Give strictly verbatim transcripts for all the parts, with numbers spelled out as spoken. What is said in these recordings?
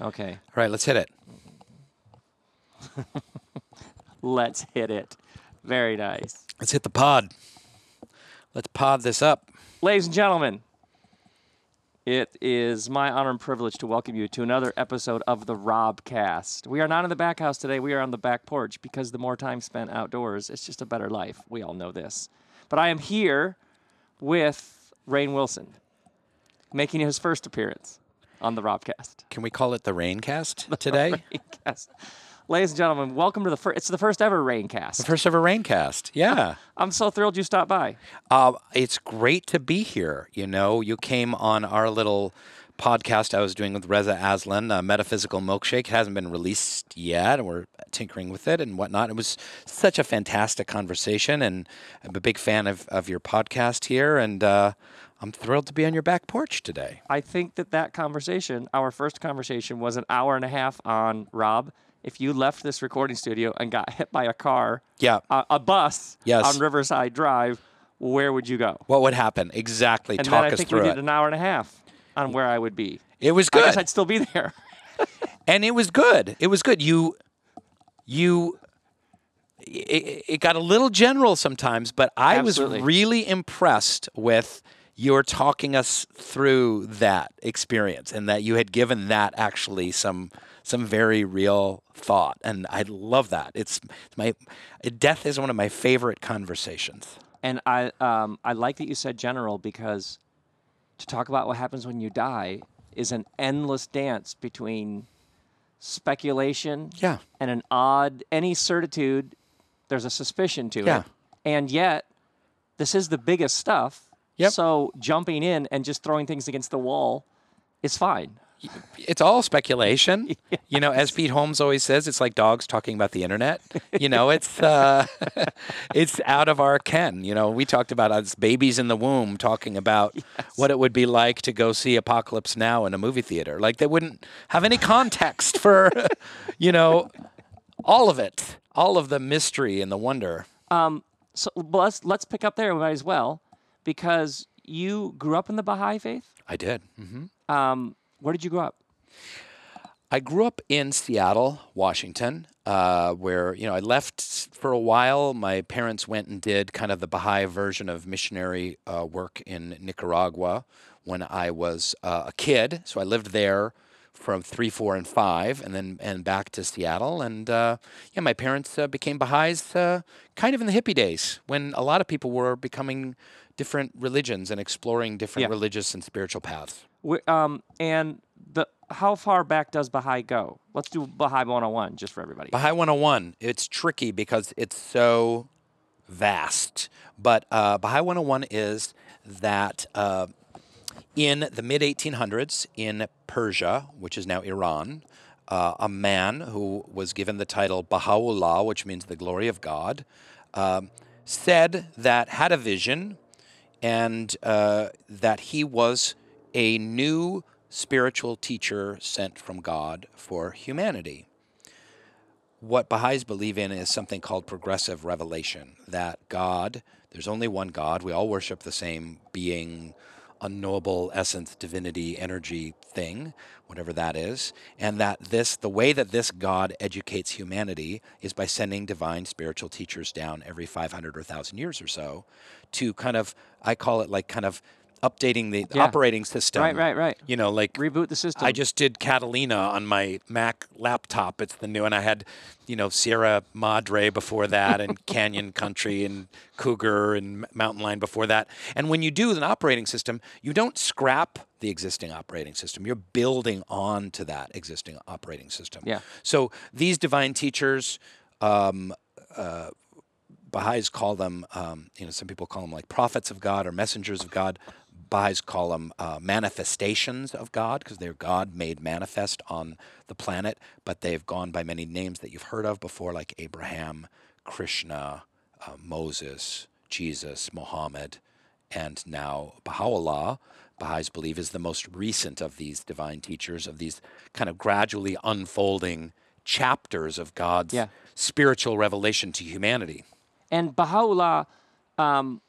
Okay. All right, let's hit it. Let's hit it. Very nice. Let's hit the pod. Let's pod this up. Ladies and gentlemen, it is my honor and privilege to welcome you to another episode of the Robcast. We are not in the back house today. We are on the back porch because the more time spent outdoors, it's just a better life. We all know this. But I am here with Rainn Wilson, making his first appearance on the Robcast. Can we call it the Raincast today? The Raincast. Ladies and gentlemen, welcome to the first. It's the first ever Raincast. The first ever Raincast. Yeah, I'm so thrilled you stopped by. Uh, it's great to be here. You know, you came on our little podcast I was doing with Reza Aslan, uh, Metaphysical Milkshake. It hasn't been released yet, and we're tinkering with it and whatnot. It was such a fantastic conversation, and I'm a big fan of, of your podcast here, and uh, I'm thrilled to be on your back porch today. I think that that conversation, our first conversation, was an hour and a half on, Rob, if you left this recording studio and got hit by a car, yeah, uh, a bus yes. on Riverside Drive, where would you go? What would happen? Exactly. And Talk us through it. And I think we did it. an hour and a half. On where I would be. It was good. I guess I'd still be there. And it was good. It was good. You, you, it, it got a little general sometimes, but I Absolutely. was really impressed with your talking us through that experience and that you had given that actually some some very real thought. And I love that. It's my, death is one of my favorite conversations. And I, um, I like that you said general because to talk about what happens when you die is an endless dance between speculation yeah. and an odd, any certitude, there's a suspicion to yeah. it. And yet, this is the biggest stuff. Yep. So jumping in and just throwing things against the wall is fine. It's all speculation. Yes. You know, as Pete Holmes always says, it's like dogs talking about the internet. You know, it's uh, it's out of our ken. You know, we talked about us babies in the womb talking about yes. what it would be like to go see Apocalypse Now in a movie theater. Like they wouldn't have any context for, you know, all of it, all of the mystery and the wonder. Um, so let's, let's pick up there. We might as well, because you grew up in the Baha'i faith. I did. Mm-hmm. Um, Where did you grow up? I grew up in Seattle, Washington, uh, where, you know, I left for a while. My parents went and did kind of the Baha'i version of missionary uh, work in Nicaragua when I was uh, a kid. So I lived there from three, four, and five, and then and back to Seattle. And, uh, yeah, my parents uh, became Baha'is uh, kind of in the hippie days when a lot of people were becoming different religions and exploring different yeah. religious and spiritual paths. We, um, and the how far back does Baha'i go? Let's do Baha'i one oh one just for everybody. Baha'i one oh one, it's tricky because it's so vast. But uh, Baha'i one oh one is that uh, in the mid eighteen hundreds in Persia, which is now Iran, uh, a man who was given the title Baha'u'llah, which means the glory of God, um, said that had a vision and uh, that he was a new spiritual teacher sent from God for humanity. What Baha'is believe in is something called progressive revelation, that God, there's only one God, we all worship the same being, unknowable essence, divinity, energy thing, whatever that is, and that this, the way that this God educates humanity is by sending divine spiritual teachers down every five hundred or one thousand years or so to kind of, I call it like kind of updating the yeah. operating system. Right, right, right. You know, like... Reboot the system. I just did Catalina on my Mac laptop. It's the new, and I had, you know, Sierra Madre before that and Canyon Country and Cougar and Mountain Lion before that. And when you do an operating system, you don't scrap the existing operating system. You're building on to that existing operating system. Yeah. So these divine teachers... Um, uh, Baha'is call them, um, you know, some people call them like prophets of God or messengers of God. Baha'is call them uh, manifestations of God because they're God made manifest on the planet, but they've gone by many names that you've heard of before, like Abraham, Krishna, uh, Moses, Jesus, Muhammad, and now Baha'u'llah. Baha'is believe is the most recent of these divine teachers, of these kind of gradually unfolding chapters of God's yeah. spiritual revelation to humanity. And Baha'u'llah um,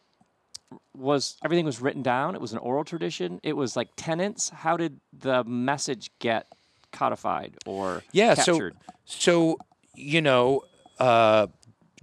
was, everything was written down. It was an oral tradition. It was like tenets. How did the message get codified or yeah, captured? Yeah, so, so, you know, uh,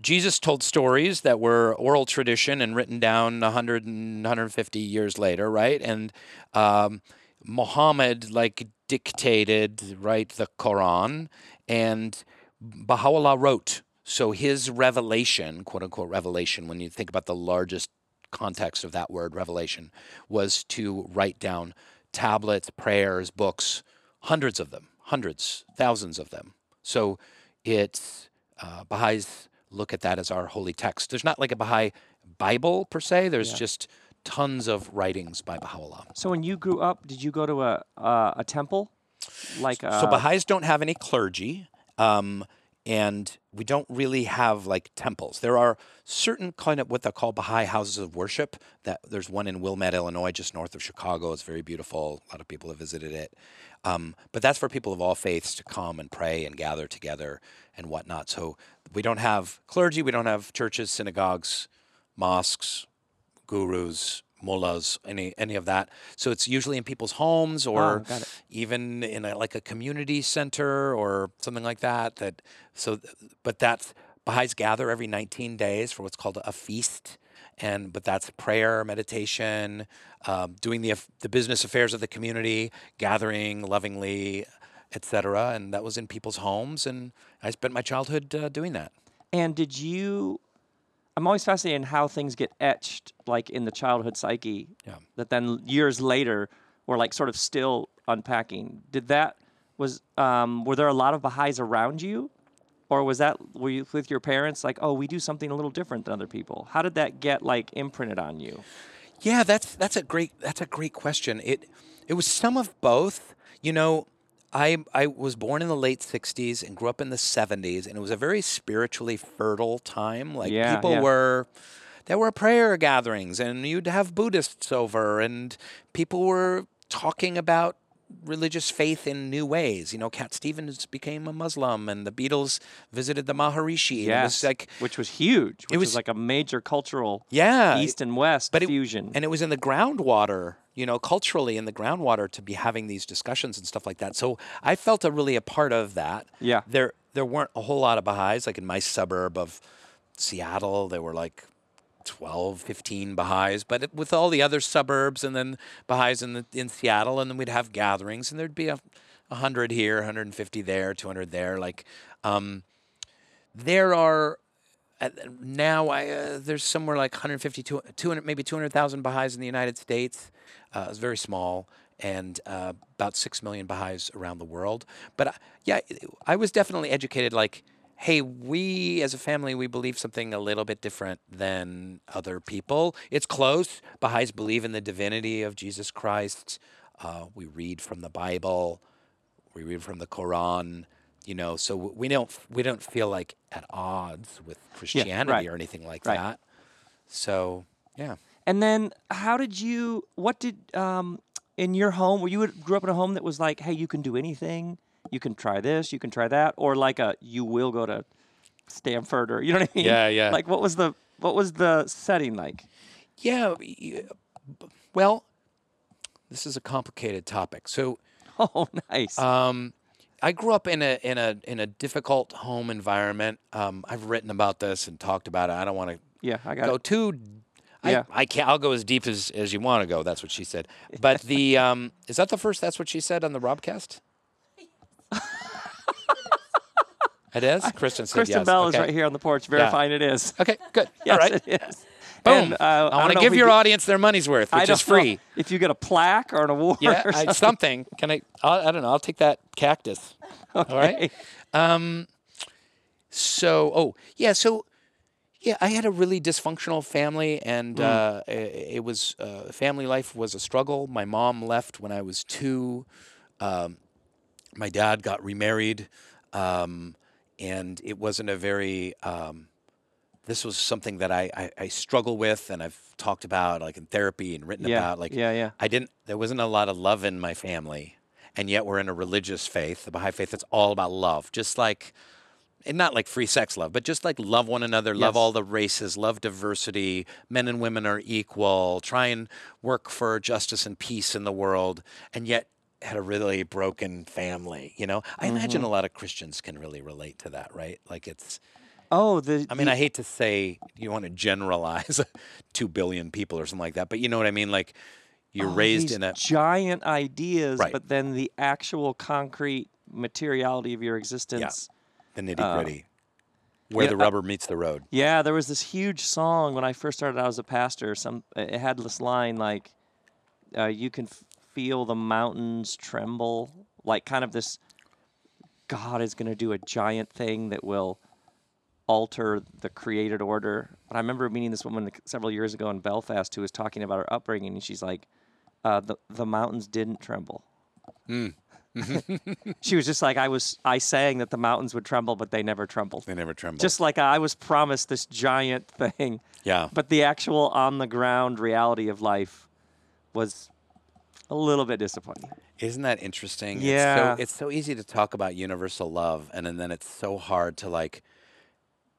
Jesus told stories that were oral tradition and written down one hundred and one hundred fifty years later, right? And um, Muhammad, like, dictated, right, the Quran, and Baha'u'llah wrote. So his revelation, quote-unquote revelation, when you think about the largest context of that word, revelation, was to write down tablets, prayers, books, hundreds of them, hundreds, thousands of them. So it's, uh, Baha'is look at that as our holy text. There's not like a Baha'i Bible per se. There's yeah. just tons of writings by Baha'u'llah. So when you grew up, did you go to a uh, a temple? Like a... So Baha'is don't have any clergy. Um, And we don't really have, like, temples. There are certain kind of what they call Baha'i houses of worship. That there's one in Wilmette, Illinois, just north of Chicago. It's very beautiful. A lot of people have visited it. Um, but that's for people of all faiths to come and pray and gather together and whatnot. So we don't have clergy. We don't have churches, synagogues, mosques, gurus, mullahs, any any of that. So it's usually in people's homes or oh, even in a, like a community center or something like that. That so, but that's Baha'is gather every nineteen days for what's called a feast, and but that's prayer, meditation, um, doing the the business affairs of the community, gathering lovingly, et cetera. And that was in people's homes, and I spent my childhood uh, doing that. And did you? I'm always fascinated in how things get etched, like, in the childhood psyche yeah. that then years later we're, like, sort of still unpacking. Did that, was, um, were there a lot of Baha'is around you? Or was that, were you with your parents, like, oh, we do something a little different than other people? How did that get, like, imprinted on you? Yeah, that's that's a great, that's a great question. It it was some of both. You know, I I was born in the late sixties and grew up in the seventies, and it was a very spiritually fertile time. Like yeah, people yeah. were, there were prayer gatherings, and you'd have Buddhists over, and people were talking about religious faith in new ways. You know, Cat Stevens became a Muslim, and the Beatles visited the Maharishi. Yes, it was like, which was huge. Which it was, was like a major cultural yeah, East and West but fusion. It, and it was in the groundwater. You know, culturally in the groundwater to be having these discussions and stuff like that. So I felt a, really a part of that. Yeah. There there weren't a whole lot of Baha'is. Like in my suburb of Seattle, there were like twelve, fifteen Baha'is. But it, with all the other suburbs and then Baha'is in, the, in Seattle, and then we'd have gatherings, and there'd be a, one hundred here, one hundred fifty there, two hundred there. Like um, there are... Now I, uh, there's somewhere like one hundred fifty, two hundred, maybe two hundred thousand Baha'is in the United States. Uh, it's very small, and uh, about six million Baha'is around the world. But I, yeah, I was definitely educated like, hey, we as a family, we believe something a little bit different than other people. It's close. Baha'is believe in the divinity of Jesus Christ. Uh, we read from the Bible. We read from the Quran. You know, so we don't we don't feel like at odds with Christianity yeah, right. or anything like right. that. So yeah. And then, how did you? What did um, in your home? Were you grew up in a home that was like, hey, you can do anything, you can try this, you can try that, or like a you will go to Stanford, or you know what I mean? Yeah, yeah. Like, what was the what was the setting like? Yeah, well, this is a complicated topic. So, oh, nice. Um, I grew up in a in a in a difficult home environment. Um, I've written about this and talked about it. I don't want to yeah, I got go it. too. I, yeah, I can't. I'll go as deep as, as you want to go. That's what she said. But the um, is that the first? That's what she said on the Robcast. It is. Kristen said Kristen yes. Bell okay. is right here on the porch verifying yeah. it is. Okay, good. Yes, all right. It is. Boom. And, uh, I want to give your get, audience their money's worth, which is free. Know, if you get a plaque or an award yeah, or something. I, something. Can I, I'll, I don't know. I'll take that cactus. Okay. All right. Um, so, oh, yeah. So, yeah, I had a really dysfunctional family, and mm. uh, it, it was, uh, family life was a struggle. My mom left when I was two. Um, my dad got remarried, um, and it wasn't a very... Um, This was something that I, I, I struggle with, and I've talked about, like, in therapy and written yeah, about. Like, yeah, yeah. I didn't. There wasn't a lot of love in my family, and yet we're in a religious faith, the Baha'i faith, that's all about love. Just like, and not like free sex love, but just like love one another, yes. love all the races, love diversity. Men and women are equal. Try and work for justice and peace in the world, and yet had a really broken family, you know? I mm-hmm. imagine a lot of Christians can really relate to that, right? Like it's... Oh, the... I mean, the, I hate to say you want to generalize two billion people or something like that, but you know what I mean? Like, you're oh, raised in a... giant ideas, right. But then the actual concrete materiality of your existence... Yeah. The nitty-gritty. Uh, Where yeah, the rubber meets the road. Yeah, there was this huge song when I first started out as a pastor. Some It had this line like, uh, you can f- feel the mountains tremble. Like kind of this, God is going to do a giant thing that will alter the created order. But I remember meeting this woman several years ago in Belfast who was talking about her upbringing. And she's like, uh, the, the mountains didn't tremble. Mm. She was just like, I was, I sang that the mountains would tremble, but they never trembled. They never trembled. Just like I was promised this giant thing. Yeah. But the actual on the ground reality of life was a little bit disappointing. Isn't that interesting? Yeah. It's so, it's so easy to talk about universal love. And, and then it's so hard to like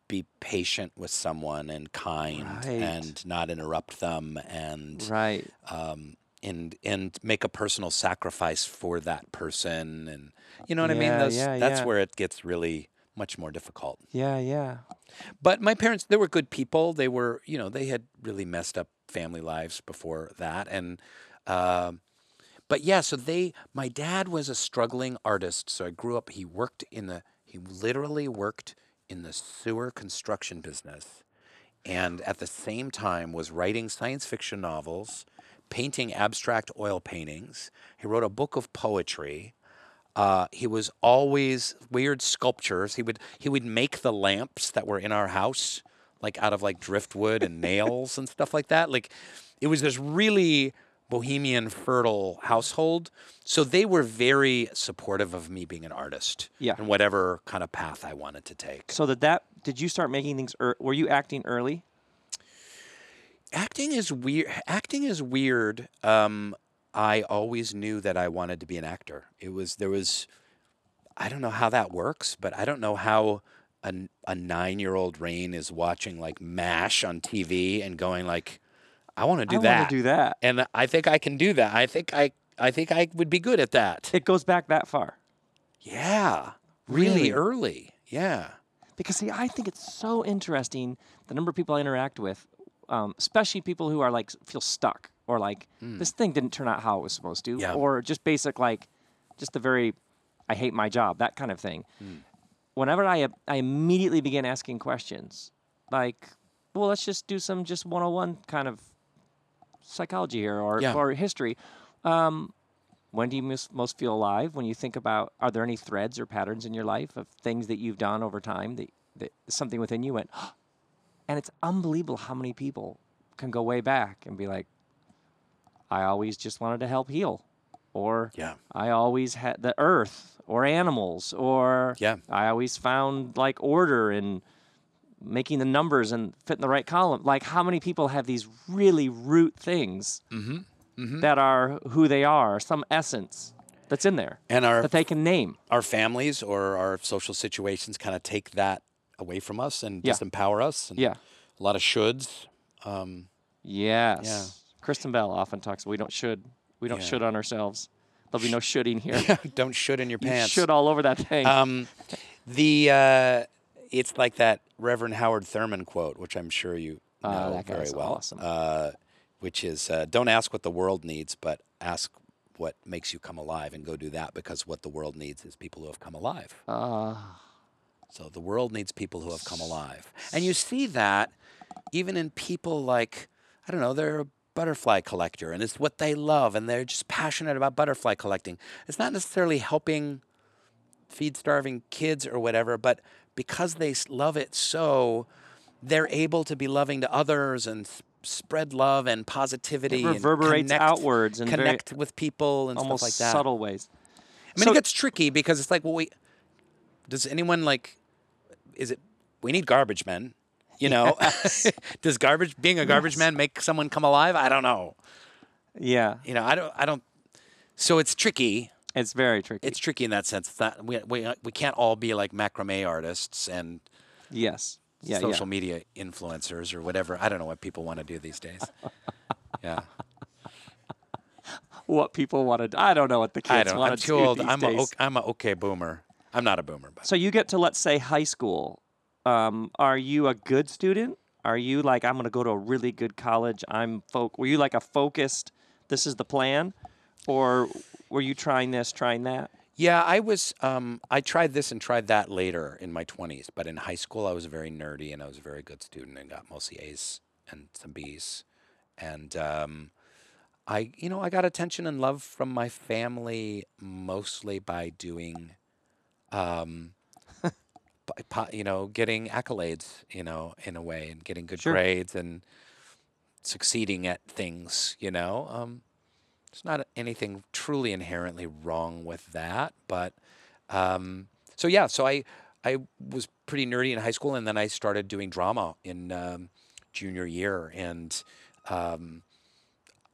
be patient with someone and kind right. and not interrupt them. And, right. um, And and make a personal sacrifice for that person, and you know what yeah, I mean. Those, yeah, that's yeah. where it gets really much more difficult. Yeah, yeah. But my parents, they were good people. They were, you know, they had really messed up family lives before that, and uh, but yeah. So they, my dad was a struggling artist. So I grew up. He worked in the. He literally worked in the sewer construction business, and at the same time was writing science fiction novels. Painting abstract oil paintings. He wrote a book of poetry. Uh, he was always weird sculptures. He would he would make the lamps that were in our house, like out of like driftwood and nails and stuff like that. Like it was this really bohemian, fertile household. So they were very supportive of me being an artist yeah. and whatever kind of path I wanted to take. So that that did you start making things? Er- were you acting early? Acting is weird. Acting is weird. Um, I always knew that I wanted to be an actor. It was there was, I don't know how that works, but I don't know how a, a nine-year-old Rainn is watching like MASH on T V and going like, I want to do I that. I want to do that, and I think I can do that. I think I I think I would be good at that. It goes back that far. Yeah, really, really early. Yeah, because see, I think it's so interesting the number of people I interact with. Um, especially people who are like feel stuck or like mm. this thing didn't turn out how it was supposed to, yeah. or just basic like just the very I hate my job, that kind of thing. Mm. Whenever I I immediately begin asking questions like, well, let's just do some just one oh one kind of psychology here or yeah. or history. Um, when do you mis- most feel alive? When you think about, are there any threads or patterns in your life of things that you've done over time that, that something within you went, oh, and it's unbelievable how many people can go way back and be like, I always just wanted to help heal. Or yeah. I always had the earth or animals. Or yeah. I always found like order and making the numbers and fit in the right column. Like how many people have these really root things mm-hmm. Mm-hmm. that are who they are, some essence that's in there and our, that they can name. Our families or our social situations kind of take that away from us and yeah. disempower us. And yeah. a lot of shoulds. Um, yes. Yeah. Kristen Bell often talks, we don't should. We don't yeah. should on ourselves. There'll be no shoulding here. Yeah, don't should in your pants. You should all over that thing. Um, the uh, it's like that Reverend Howard Thurman quote, which I'm sure you know uh, that very well. Awesome. Uh, which is, uh, don't ask what the world needs, but ask what makes you come alive and go do that, because what the world needs is people who have come alive. Ah. Uh. So the world needs people who have come alive. And you see that even in people like, I don't know, they're a butterfly collector and it's what they love and they're just passionate about butterfly collecting. It's not necessarily helping feed starving kids or whatever, but because they love it so, they're able to be loving to others and s- spread love and positivity. It reverberates and connect, outwards. And connect very, with people and stuff like that. Almost subtle ways. I mean, so, it gets tricky because it's like, well, we, does anyone like... Is it? We need garbage men, you know. Yes. Does garbage being a garbage yes. man make someone come alive? I don't know. Yeah, you know, I don't. I don't. So it's tricky. It's very tricky. It's tricky in that sense. It's not, we we we can't all be like macrame artists and yes, yeah, social yeah. media influencers or whatever. I don't know what people want to do these days. yeah. what people want to do. I don't know what the kids want to do. I'm too old. I'm a, I'm a okay boomer. I'm not a boomer. But. So you get to, let's say, high school. Um, are you a good student? Are you like, I'm going to go to a really good college? I'm folk. Were you like a focused, this is the plan? Or were you trying this, trying that? Yeah, I was, um, I tried this and tried that later in my twenties. But in high school, I was very nerdy and I was a very good student and got mostly A's and some B's. And um, I, you know, I got attention and love from my family mostly by doing, um, you know, getting accolades, you know, in a way, and getting good sure. grades and succeeding at things, you know. Um, there's not anything truly inherently wrong with that. But um, so, yeah, so I, I was pretty nerdy in high school, and then I started doing drama in um, junior year. And um,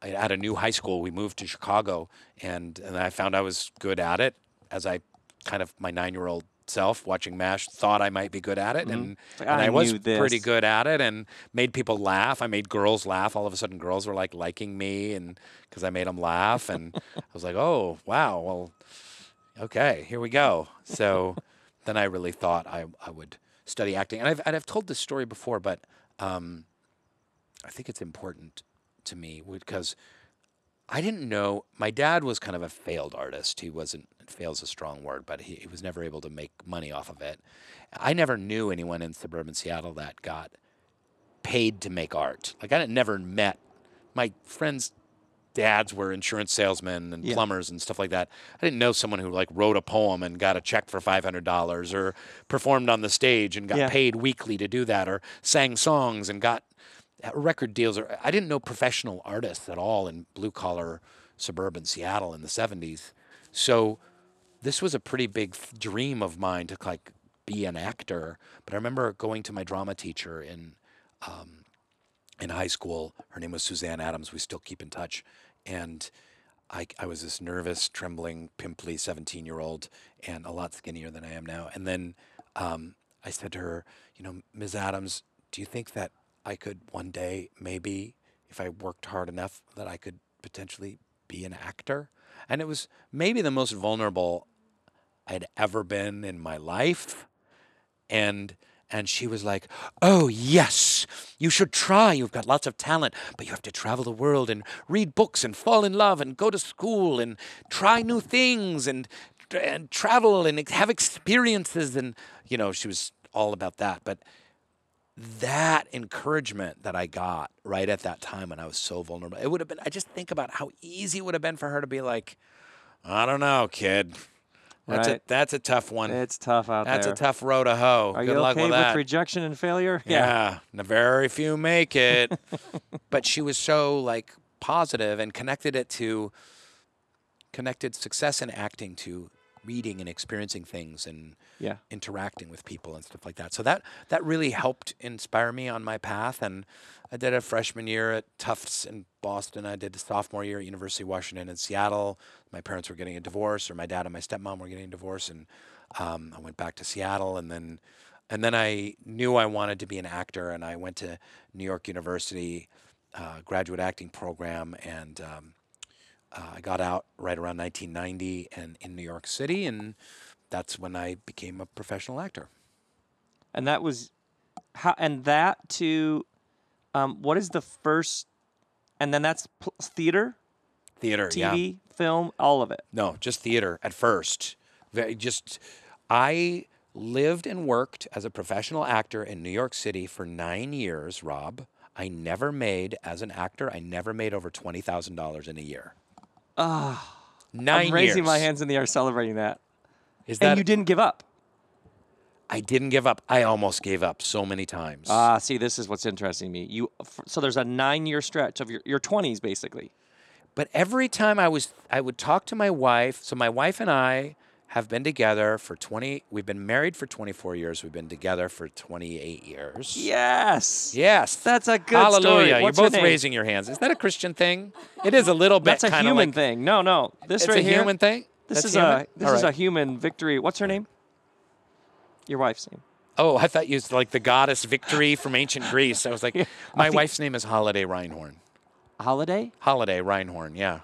at a new high school, we moved to Chicago, and, and I found I was good at it, as I kind of, my nine-year-old self watching MASH thought I might be good at it, mm-hmm. and, and I, I was this. pretty good at it, and made people laugh. I made girls laugh. All of a sudden, girls were like liking me, and because I made them laugh, and I was like, "Oh, wow! Well, okay, here we go." So then I really thought I, I would study acting, and I've and I've told this story before, but um, I think it's important to me because I didn't know. My dad was kind of a failed artist. He wasn't. Fail's a strong word, but he, he was never able to make money off of it. I never knew anyone in suburban Seattle that got paid to make art. Like, I never met. My friends' dads were insurance salesmen and yeah. plumbers and stuff like that. I didn't know someone who, like, wrote a poem and got a check for five hundred dollars or performed on the stage and got yeah. paid weekly to do that, or sang songs and got record deals. Or I didn't know professional artists at all in blue-collar suburban Seattle in the seventies. So this was a pretty big f- dream of mine to, like, be an actor. But I remember going to my drama teacher in um, in high school. Her name was Suzanne Adams. We still keep in touch. And I, I was this nervous, trembling, pimply seventeen-year-old and a lot skinnier than I am now. And then um, I said to her, you know, Miz Adams, do you think that I could one day, maybe, if I worked hard enough, that I could potentially be an actor? And it was maybe the most vulnerable I'd ever been in my life. And and she was like, oh, yes, you should try. You've got lots of talent, but you have to travel the world and read books and fall in love and go to school and try new things and and travel and have experiences. And, you know, she was all about that. But that encouragement that I got right at that time when I was so vulnerable, it would have been, I just think about how easy it would have been for her to be like, I don't know, kid. That's, right. a, that's a tough one. It's tough out that's there. That's a tough road to hoe. Are Good you luck okay with, with that. Rejection and failure? Yeah. yeah. Very few make it. But she was so, like, positive and connected it to, connected success in acting to reading and experiencing things and yeah. interacting with people and stuff like that. So that that really helped inspire me on my path. And I did a freshman year at Tufts in Boston. I did a sophomore year at University of Washington in Seattle. My parents were getting a divorce, or my dad and my stepmom were getting a divorce, and um, I went back to Seattle. And then and then I knew I wanted to be an actor, and I went to New York University uh, graduate acting program, and um, Uh, I got out right around nineteen ninety and in New York City, and that's when I became a professional actor. And that was, how, and that to, um, what is the first, and then that's pl- theater? Theater, T V, yeah. T V, film, all of it. No, just theater at first. Very, just, I lived and worked as a professional actor in New York City for nine years, Rob. I never made, as an actor, I never made over twenty thousand dollars in a year. Ah, nine I'm raising years. My hands in the air, celebrating that. Is that. And you didn't give up. I didn't give up. I almost gave up so many times. Ah, see, this is what's interesting to me. You so there's a nine-year stretch of your your twenties, basically. But every time I was, I would talk to my wife. So my wife and I have been together for twenty. We've been married for twenty-four years. We've been together for twenty-eight years. Yes. Yes. That's a good Hallelujah. Story. Hallelujah. You're both your raising your hands. Is that a Christian thing? It is a little bit. That's a human like, thing. No, no. This it's right a here, human thing? This That's is human? a this right. is a human victory. What's her name? Your wife's name. Oh, I thought you was like the goddess Victory from ancient Greece. I was like, yeah. my I wife's name is Holiday Reinhorn. Holiday? Holiday Reinhorn, yeah.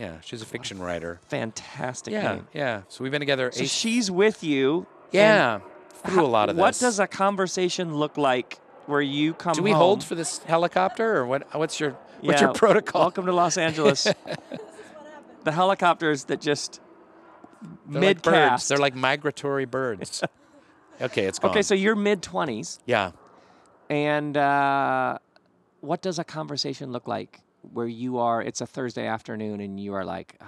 Yeah, she's a fiction wow. writer. Fantastic yeah, name. Yeah, so we've been together. So eight... she's with you. Yeah, through a lot of this. What does a conversation look like where you come home? Do we home... hold for this helicopter, or what? What's your yeah, what's your protocol? Welcome to Los Angeles. This is what happened. The helicopters that just They're mid-cast. Like birds. They're like migratory birds. Okay, it's gone. Okay, so you're mid-twenties. Yeah. And uh, what does a conversation look like where you are, it's a Thursday afternoon, and you are like, oh,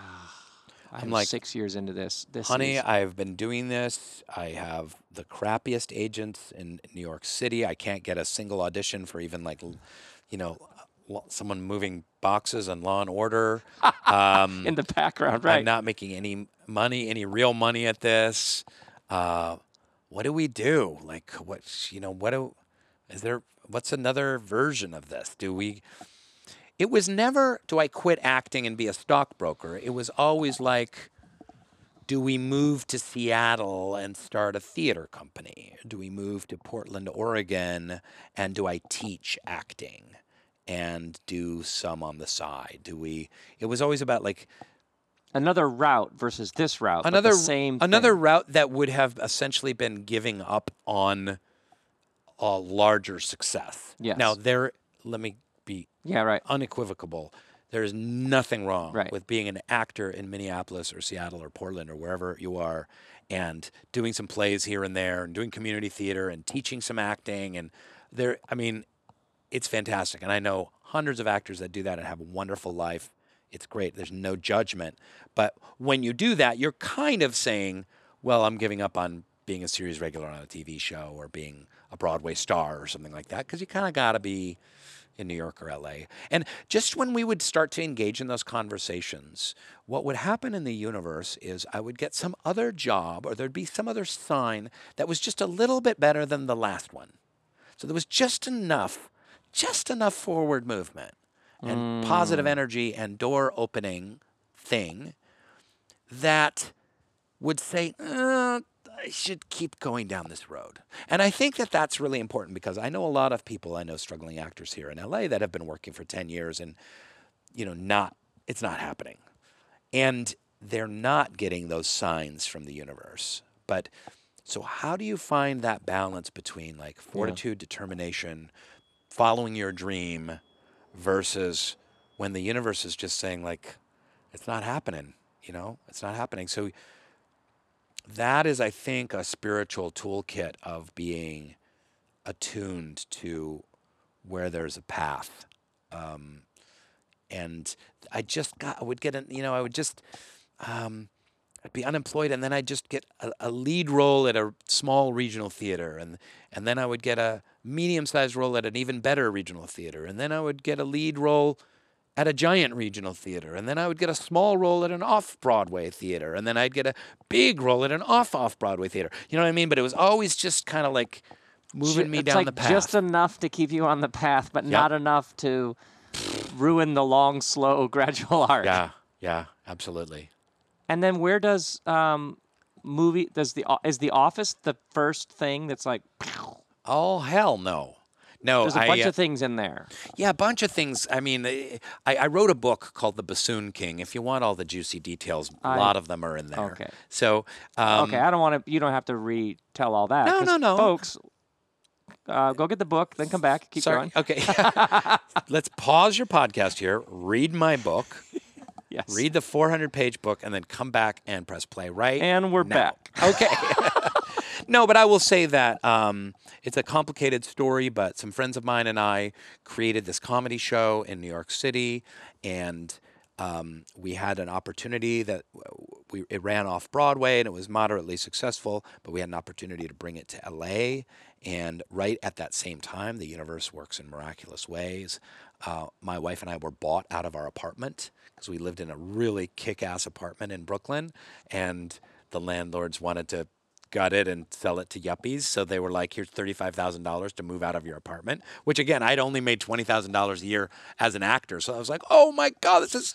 I'm, I'm like six years into this. this honey, is- I've been doing this. I have the crappiest agents in New York City. I can't get a single audition for even like, you know, someone moving boxes on Law and Order. Um, in the background, right. I'm not making any money, any real money at this. Uh, what do we do? Like, what, you know, what do, is there, what's another version of this? Do we, it was never, do I quit acting and be a stockbroker? It was always like, do we move to Seattle and start a theater company? Do we move to Portland, Oregon, and do I teach acting? And do some on the side. Do we? It was always about like another route versus this route. Another but the same. Another thing. Route that would have essentially been giving up on a larger success. Yes. Now there. Let me be. Yeah. Right. Unequivocal. There is nothing wrong right. with being an actor in Minneapolis or Seattle or Portland or wherever you are, and doing some plays here and there, and doing community theater, and teaching some acting, and there. I mean. It's fantastic, and I know hundreds of actors that do that and have a wonderful life. It's great. There's no judgment. But when you do that, you're kind of saying, well, I'm giving up on being a series regular on a T V show or being a Broadway star or something like that, because you kind of got to be in New York or L A. And just when we would start to engage in those conversations, what would happen in the universe is I would get some other job, or there'd be some other sign that was just a little bit better than the last one. So there was just enough Just enough forward movement and mm. positive energy and door opening thing that would say, uh, I should keep going down this road. And I think that that's really important, because I know a lot of people, I know struggling actors here in L A that have been working for ten years and, you know, not, it's not happening. And they're not getting those signs from the universe. But so how do you find that balance between like fortitude, yeah. determination, following your dream versus when the universe is just saying like, it's not happening, you know, it's not happening. So that is, I think, a spiritual toolkit of being attuned to where there's a path. Um, and I just got, I would get, an, you know, I would just, um, I'd be unemployed, and then I'd just get a, a lead role at a small regional theater, and and then I would get a medium-sized role at an even better regional theater, and then I would get a lead role at a giant regional theater, and then I would get a small role at an off-Broadway theater, and then I'd get a big role at an off-off-Broadway theater. You know what I mean? But it was always just kind of like moving me down the path. It's like just enough to keep you on the path, but yep. not enough to ruin the long, slow, gradual arc. Yeah, yeah, absolutely. And then where does um, movie, does the is The Office the first thing that's like? Oh, hell no. No, There's a I, bunch uh, of things in there. Yeah, a bunch of things. I mean, I, I wrote a book called The Bassoon King. If you want all the juicy details, I, a lot of them are in there. Okay. So. Um, okay, I don't want to, you don't have to retell all that. No, no, no. Folks, uh, go get the book, then come back, keep Sorry. going. Okay. Let's pause your podcast here, read my book. Yes. Read the four hundred page book, and then come back and press play right And we're now. back. Okay. No, but I will say that um, it's a complicated story, but some friends of mine and I created this comedy show in New York City, and um, we had an opportunity that we it ran off Broadway, and it was moderately successful, but we had an opportunity to bring it to L A, and right at that same time, the universe works in miraculous ways. Uh, my wife and I were bought out of our apartment, because we lived in a really kick-ass apartment in Brooklyn, and the landlords wanted to gut it and sell it to yuppies, so they were like, here's thirty-five thousand dollars to move out of your apartment, which, again, I'd only made twenty thousand dollars a year as an actor, so I was like, oh my God, this is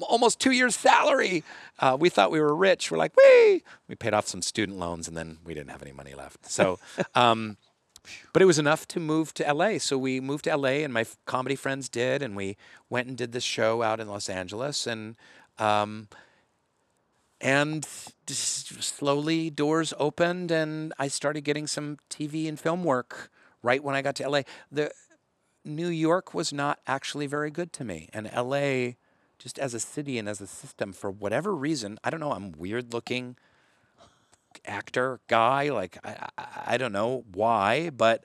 almost two years' salary. Uh, we thought we were rich. We're like, whee! We paid off some student loans, and then we didn't have any money left. So, um, but it was enough to move to L A. So we moved to L A, and my f- comedy friends did, and we went and did this show out in Los Angeles, and Um, and slowly doors opened and I started getting some T V and film work right when I got to L A. The New York was not actually very good to me, and L A, just as a city and as a system, for whatever reason, I don't know, I'm weird looking actor guy, like I, I, I don't know why, but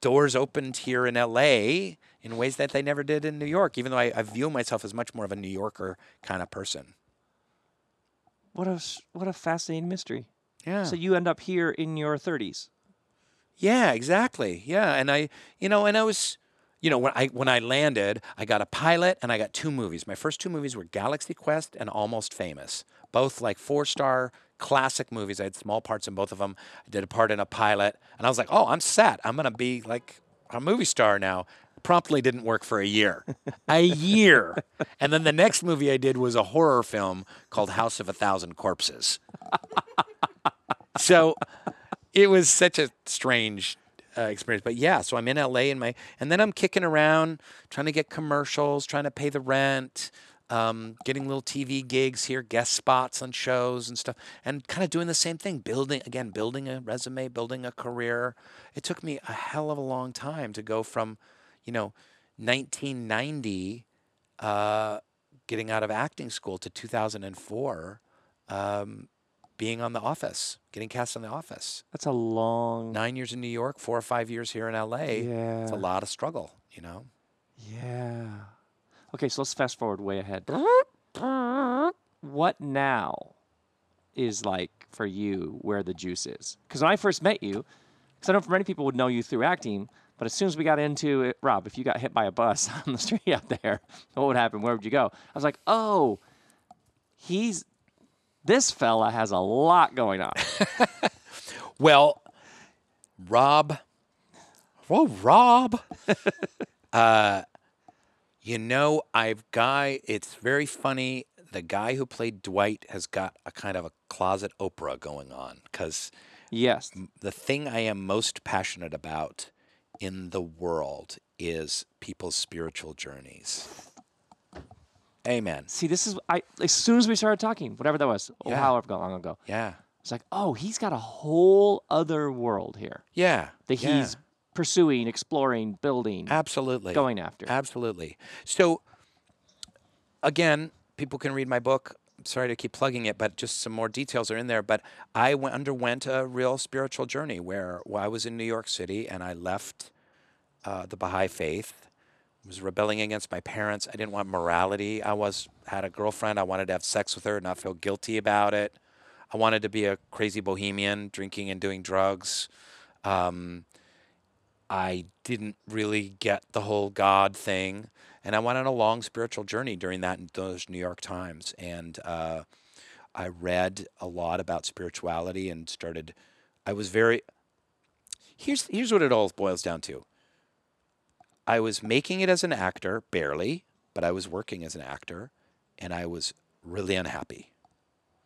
doors opened here in L A in ways that they never did in New York, even though I, I view myself as much more of a New Yorker kind of person. What a, what a fascinating mystery. Yeah. So you end up here in your thirties. Yeah, exactly. Yeah. And I, you know, and I was, you know, when I, when I landed, I got a pilot and I got two movies. My first two movies were Galaxy Quest and Almost Famous, both like four-star classic movies. I had small parts in both of them. I did a part in a pilot and I was like, oh, I'm set. I'm going to be like a movie star now. Promptly didn't work for a year. A year. And then the next movie I did was a horror film called House of a Thousand Corpses. So it was such a strange uh, experience. But yeah, so I'm in L A and my, and then I'm kicking around, trying to get commercials, trying to pay the rent, um, getting little T V gigs here, guest spots on shows and stuff, and kind of doing the same thing, building, again, building a resume, building a career. It took me a hell of a long time to go from, you know, nineteen ninety, uh, getting out of acting school, to two thousand four, um, being on The Office, getting cast on The Office. That's a long... Nine years in New York, four or five years here in L A. Yeah. It's a lot of struggle, you know? Yeah. Okay, so let's fast forward way ahead. What now is like for you where the juice is? Because when I first met you, because I don't know if many people would know you through acting, but as soon as we got into it, Rob, if you got hit by a bus on the street out there, what would happen? Where would you go? I was like, oh, he's, this fella has a lot going on. Well, Rob, whoa, Rob. uh, you know, I've guy, it's very funny. The guy who played Dwight has got a kind of a closet Oprah going on, because yes, the thing I am most passionate about in the world is people's spiritual journeys. Amen. See, this is, I, as soon as we started talking, whatever that was, yeah. however long ago. Yeah. It's like, oh, he's got a whole other world here. Yeah. That yeah. he's pursuing, exploring, building. Absolutely. Going after. Absolutely. So, again, people can read my book. I'm sorry to keep plugging it, but just some more details are in there. But I went, underwent a real spiritual journey where, where I was in New York City and I left uh, the Baha'i faith. I was rebelling against my parents. I didn't want morality. I was had a girlfriend. I wanted to have sex with her and not feel guilty about it. I wanted to be a crazy bohemian, drinking and doing drugs. Um, I didn't really get the whole God thing. And I went on a long spiritual journey during that in those New York times. And uh, I read a lot about spirituality and started, I was very, here's here's what it all boils down to. I was making it as an actor, barely, but I was working as an actor, and I was really unhappy.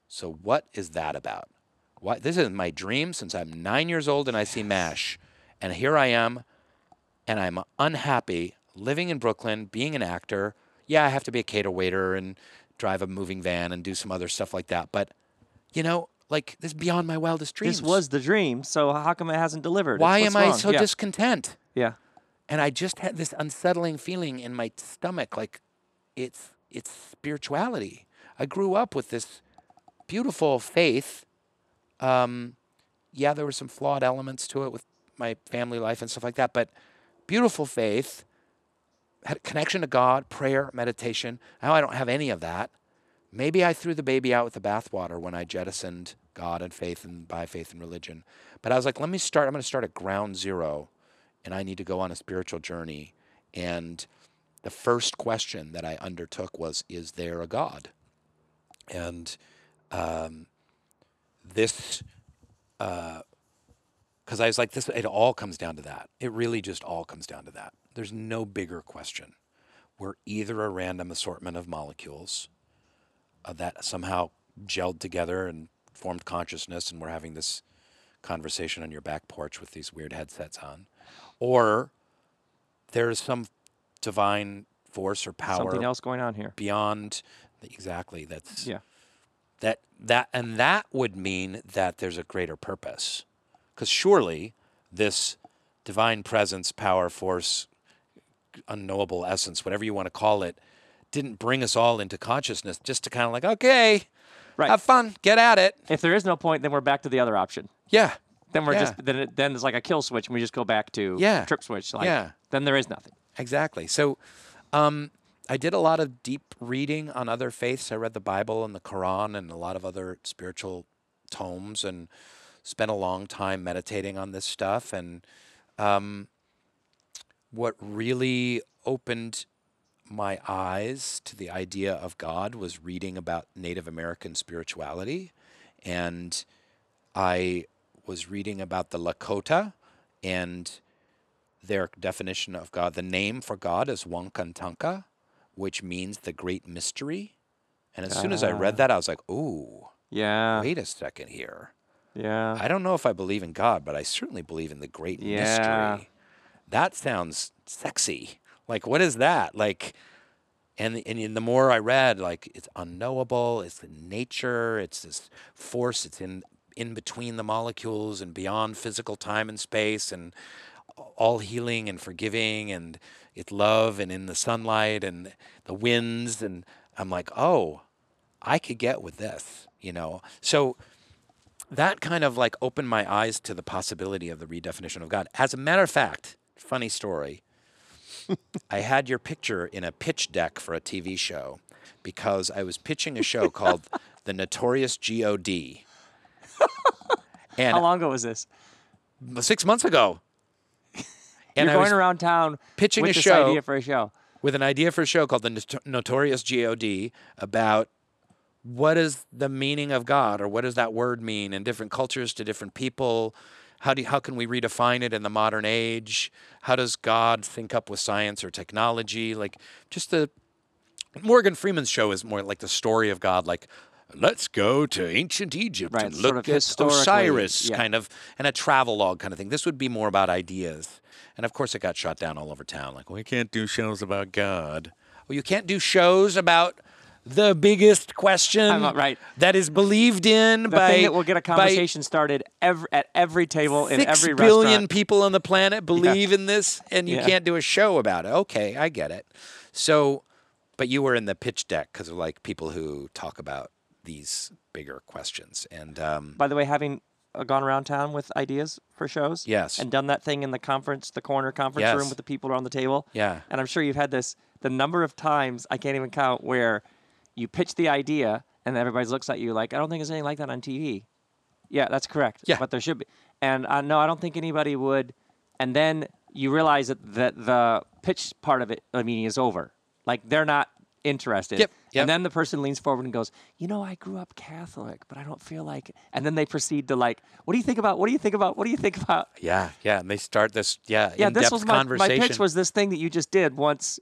So what is that about? What, this is my dream since I'm nine years old and I see MASH. And here I am, and I'm unhappy, living in Brooklyn, being an actor. Yeah, I have to be a cater waiter and drive a moving van and do some other stuff like that. But, you know, like, this is beyond my wildest dreams. This was the dream, so how come it hasn't delivered? Why am I so yeah. discontent? Yeah. And I just had this unsettling feeling in my stomach, like it's it's spirituality. I grew up with this beautiful faith. Um, yeah, there were some flawed elements to it with my family life and stuff like that, but beautiful faith. Had a connection to God, prayer, meditation. Now I don't have any of that. Maybe I threw the baby out with the bathwater when I jettisoned God and faith and by faith and religion. But I was like, let me start. I'm going to start at ground zero, and I need to go on a spiritual journey. And the first question that I undertook was, is there a God? And um, this, because uh, I was like, this, it all comes down to that. It really just all comes down to that. There's no bigger question. We're either a random assortment of molecules uh, that somehow gelled together and formed consciousness, and we're having this conversation on your back porch with these weird headsets on, or there's some divine force or power. Something else going on here. Beyond Exactly. That's yeah. That that and that would mean that there's a greater purpose, because surely this divine presence, power, force, unknowable essence, whatever you want to call it, didn't bring us all into consciousness just to kind of like, okay, right. have fun, get at it. If there is no point, then we're back to the other option. Yeah. Then we're yeah. just then it, then it's like a kill switch, and we just go back to yeah. trip switch. Like, yeah. Then there is nothing. Exactly. So. Um, I did a lot of deep reading on other faiths. I read the Bible and the Quran and a lot of other spiritual tomes and spent a long time meditating on this stuff. And um, what really opened my eyes to the idea of God was reading about Native American spirituality. And I was reading about the Lakota and their definition of God. The name for God is Wankantanka, which means the great mystery. And as uh, soon as I read that, I was like, ooh, yeah. wait a second here. Yeah. I don't know if I believe in God, but I certainly believe in the great yeah. mystery. That sounds sexy. Like, what is that? Like, and, and the more I read, like, it's unknowable, it's in nature, it's this force, it's in, in between the molecules and beyond physical time and space, and all healing and forgiving, and it's love and in the sunlight and the winds. And I'm like, oh, I could get with this, you know? So that kind of like opened my eyes to the possibility of the redefinition of God. As a matter of fact, funny story, I had your picture in a pitch deck for a T V show because I was pitching a show called The Notorious G O D And how long ago was this? Six months ago. And You're I going around town pitching with a this show, idea for a show. With an idea for a show called The Not- Notorious G O D about what is the meaning of God, or what does that word mean in different cultures to different people? How do you, how can we redefine it in the modern age? How does God sync up with science or technology? Like, just the Morgan Freeman's show is more like the story of God, like, let's go to ancient Egypt right, and look sort of at Osiris, yeah. kind of, and a travelogue kind of thing. This would be more about ideas. And, of course, it got shot down all over town. Like, well, you can't do shows about God. Well, you can't do shows about the biggest question right. that is believed in the by... The thing that will get a conversation started every, at every table in every restaurant. Six billion people on the planet believe yeah. in this, and you yeah. can't do a show about it. Okay, I get it. So, but you were in the pitch deck because of, like, people who talk about these bigger questions. And um, by the way, having gone around town with ideas for shows, yes, and done that thing in the conference, the corner conference yes. room with the people around the table, yeah, and I'm sure you've had this the number of times I can't even count where you pitch the idea and everybody looks at you like, I don't think there's anything like that on T V. Yeah, that's correct. Yeah, but there should be. And uh, no, I don't think anybody would. And then you realize that the, the pitch part of it, I mean, is over. Like, they're not interested. Yep, yep. And then the person leans forward and goes, you know, I grew up Catholic, but I don't feel like it. And then they proceed to like, what do you think about, what do you think about, what do you think about? Yeah, yeah. And they start this, yeah, yeah, this was my, conversation. My pitch was this thing that you just did once.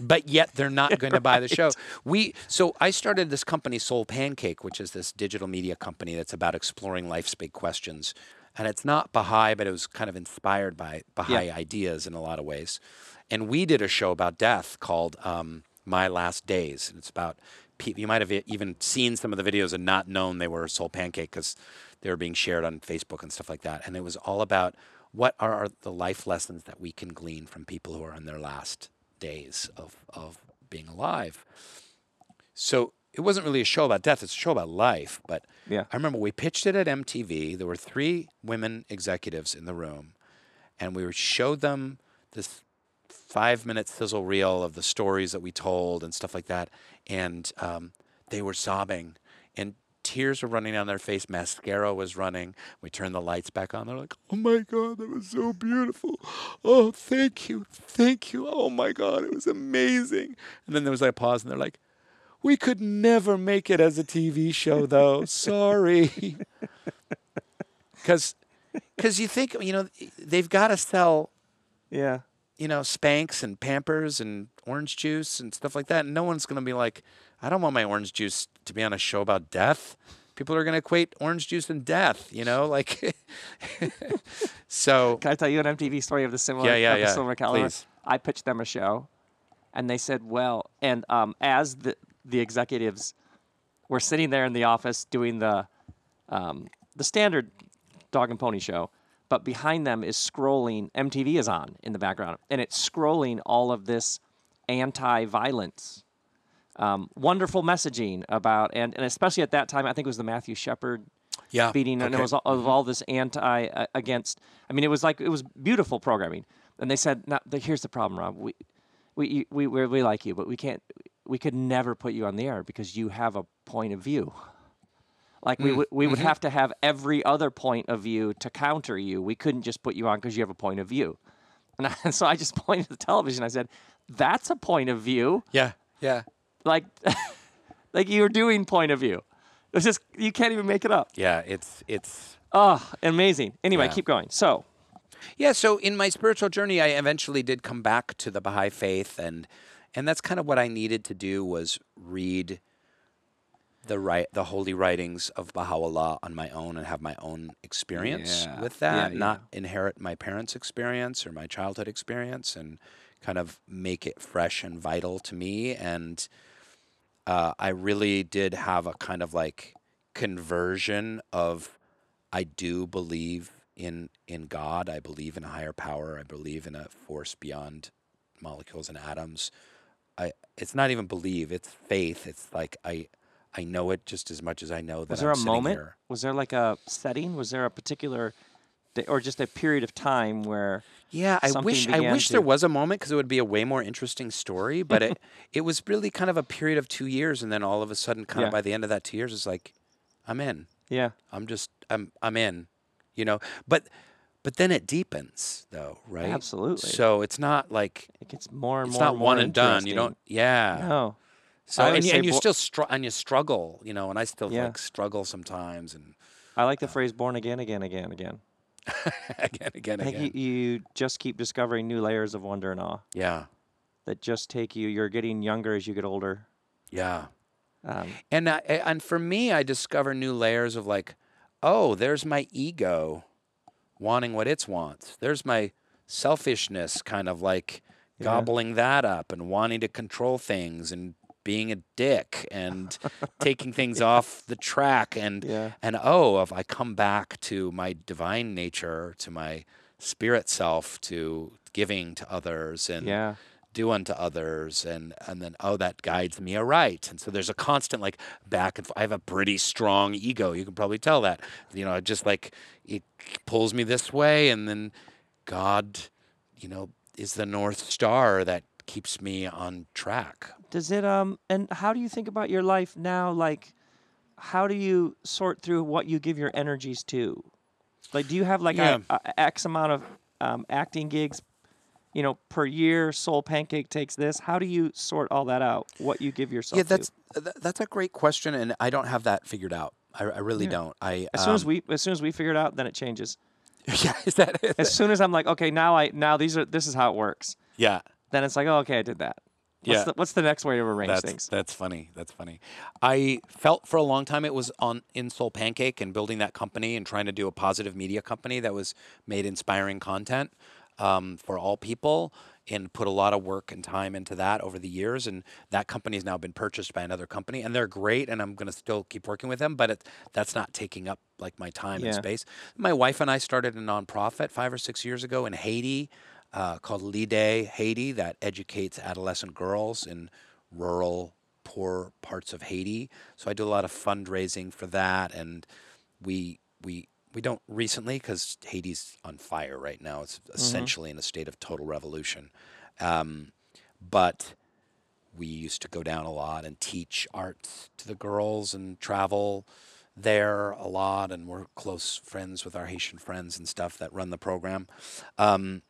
But yet they're not going right. to buy the show. We So I started this company, Soul Pancake, which is this digital media company that's about exploring life's big questions. And it's not Baha'i, but it was kind of inspired by Baha'i yeah. ideas in a lot of ways. And we did a show about death called... Um, My Last Days. And it's about, you might have even seen some of the videos and not known they were Soul Pancake because they were being shared on Facebook and stuff like that. And it was all about what are the life lessons that we can glean from people who are in their last days of, of being alive. So it wasn't really a show about death. It's a show about life. But yeah. I remember we pitched it at M T V. There were three women executives in the room. And we showed them this five-minute sizzle reel of the stories that we told and stuff like that. And um, they were sobbing. And tears were running down their face. Mascara was running. We turned the lights back on. They're like, oh, my God, that was so beautiful. Oh, thank you. Thank you. Oh, my God, it was amazing. And then there was like a pause, and they're like, we could never make it as a T V show, though. Sorry. Because you think, you know, they've got to sell... Yeah. You know, Spanx and Pampers and orange juice and stuff like that. And no one's going to be like, I don't want my orange juice to be on a show about death. People are going to equate orange juice and death, you know, like, so. Can I tell you an M T V story of the similar, yeah, yeah, of the yeah. similar caliber? Please. I pitched them a show and they said, well, and um, as the, the executives were sitting there in the office doing the um, the standard dog and pony show, but behind them is scrolling. M T V is on in the background, and it's scrolling all of this anti-violence, um, wonderful messaging about, and, and especially at that time, I think it was the Matthew Shepard yeah, beating, okay. and it was all, of all this anti uh, against. I mean, it was like it was beautiful programming. And they said, no, "Here's the problem, Rob. We, we, we, we, we like you, but we can't. We could never put you on the air because you have a point of view. Like mm. we would, we mm-hmm. would have to have every other point of view to counter you. We couldn't just put you on because you have a point of view." And, I, and so I just pointed at the television. I said, "That's a point of view." Yeah, yeah. Like, like you're doing point of view. It's just you can't even make it up. Yeah, it's it's. Oh, amazing. Anyway, yeah. keep going. So. Yeah, so in my spiritual journey, I eventually did come back to the Baha'i faith, and and that's kind of what I needed to do was read the right, the holy writings of Baha'u'llah on my own and have my own experience yeah. with that, yeah, not yeah. inherit my parents' experience or my childhood experience, and kind of make it fresh and vital to me. And uh, I really did have a kind of like conversion of I do believe In in God, I believe in a higher power. I believe in a force beyond molecules and atoms. I it's not even believe; it's faith. It's like I I know it just as much as I know that. Was there I'm a sitting moment? Here. Was there like a setting? Was there a particular, or just a period of time where? Yeah, I wish I wish to... there was a moment because it would be a way more interesting story. But it it was really kind of a period of two years, and then all of a sudden, kind yeah. of by the end of that two years, it's like I'm in. Yeah, I'm just I'm I'm in. You know, but but then it deepens, though, right? Absolutely. So it's not like it gets more and it's more. It's not and more one and done. You don't, yeah. No. So and, and you bo- still str- and you struggle, you know, and I still yeah. like struggle sometimes. And I like the uh, phrase "born again, again, again, again." again, again, I think again. You, you just keep discovering new layers of wonder and awe. Yeah. That just take you. You're getting younger as you get older. Yeah. Um, and I, and for me, I discover new layers of like. Oh, there's my ego wanting what it wants. There's my selfishness kind of like yeah. gobbling that up and wanting to control things and being a dick and taking things yeah. off the track. And, yeah. and oh, if I come back to my divine nature, to my spirit self, to giving to others and yeah. do unto others, and, and then, oh, that guides me aright. And so there's a constant, like, back and forth. I have a pretty strong ego. You can probably tell that. You know, it just, like, it pulls me this way, and then God, you know, is the North Star that keeps me on track. Does it, um, and how do you think about your life now? Like, how do you sort through what you give your energies to? Like, do you have, like, yeah. a, a X amount of um, acting gigs, you know, per year? Soul Pancake takes this. How do you sort all that out? What you give yourself? Yeah, that's to? that's a great question, and I don't have that figured out. I, I really yeah. don't. I as um, soon as we as soon as we figure it out, then it changes. Yeah, is that is as that, soon as I'm like, okay, now I now these are this is how it works. Yeah. Then it's like, oh, okay, I did that. What's yeah. The, what's the next way to arrange that's, things? That's funny. That's funny. I felt for a long time it was on in Soul Pancake and building that company and trying to do a positive media company that was made inspiring content. Um, for all people, and put a lot of work and time into that over the years. And that company has now been purchased by another company, and they're great. And I'm going to still keep working with them, but it, that's not taking up like my time yeah. and space. My wife and I started a nonprofit five or six years ago in Haiti uh, called Lide Haiti that educates adolescent girls in rural, poor parts of Haiti. So I do a lot of fundraising for that, and we we. We don't recently because Haiti's on fire right now. It's essentially mm-hmm. in a state of total revolution. Um, but we used to go down a lot and teach arts to the girls and travel there a lot. And we're close friends with our Haitian friends and stuff that run the program. Um,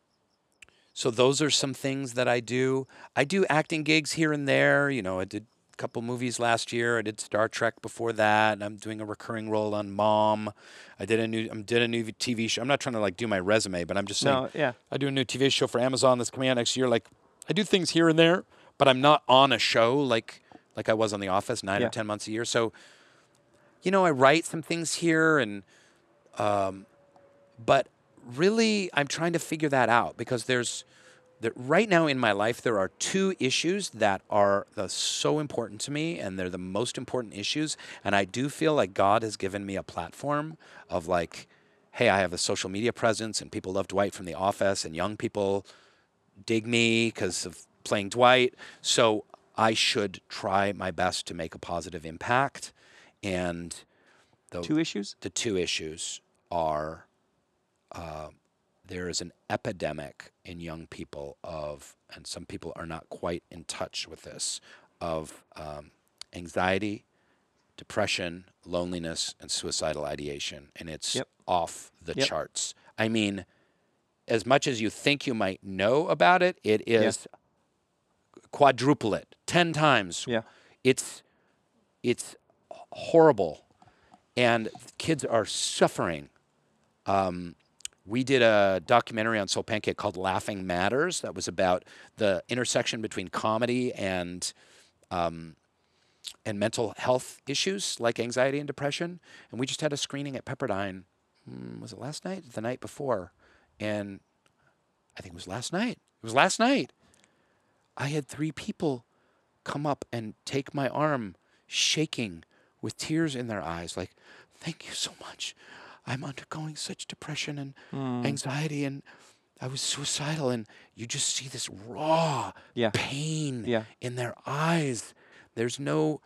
so those are some things that I do. I do acting gigs here and there. You know, I did a couple movies last year. I did Star Trek before that, and I'm doing a recurring role on Mom. I did a new I did a new T V show. I'm not trying to like do my resume, but I'm just saying no, yeah. I do a new T V show for Amazon that's coming out next year. Like I do things here and there, but I'm not on a show like like I was on The Office nine yeah. or ten months a year. So, you know, I write some things here, and um, but really I'm trying to figure that out because there's that right now in my life, there are two issues that are uh, so important to me, and they're the most important issues. And I do feel like God has given me a platform of like, hey, I have a social media presence and people love Dwight from The Office, and young people dig me because of playing Dwight. So I should try my best to make a positive impact. And the two issues, the two issues are, uh, there is an epidemic in young people of, and some people are not quite in touch with this, of um, anxiety, depression, loneliness, and suicidal ideation. And it's yep. off the yep. charts. I mean, as much as you think you might know about it, it is yeah. quadruple it, ten times. Yeah. It's, it's horrible. And kids are suffering. Um, we did a documentary on Soul Pancake called Laughing Matters that was about the intersection between comedy and um, and mental health issues like anxiety and depression. And we just had a screening at Pepperdine. Mm, was it last night? The night before. And I think it was last night. It was last night. I had three people come up and take my arm, shaking with tears in their eyes, like, thank you so much. I'm undergoing such depression and mm. anxiety, and I was suicidal. And you just see this raw yeah. pain yeah. in their eyes. There's no,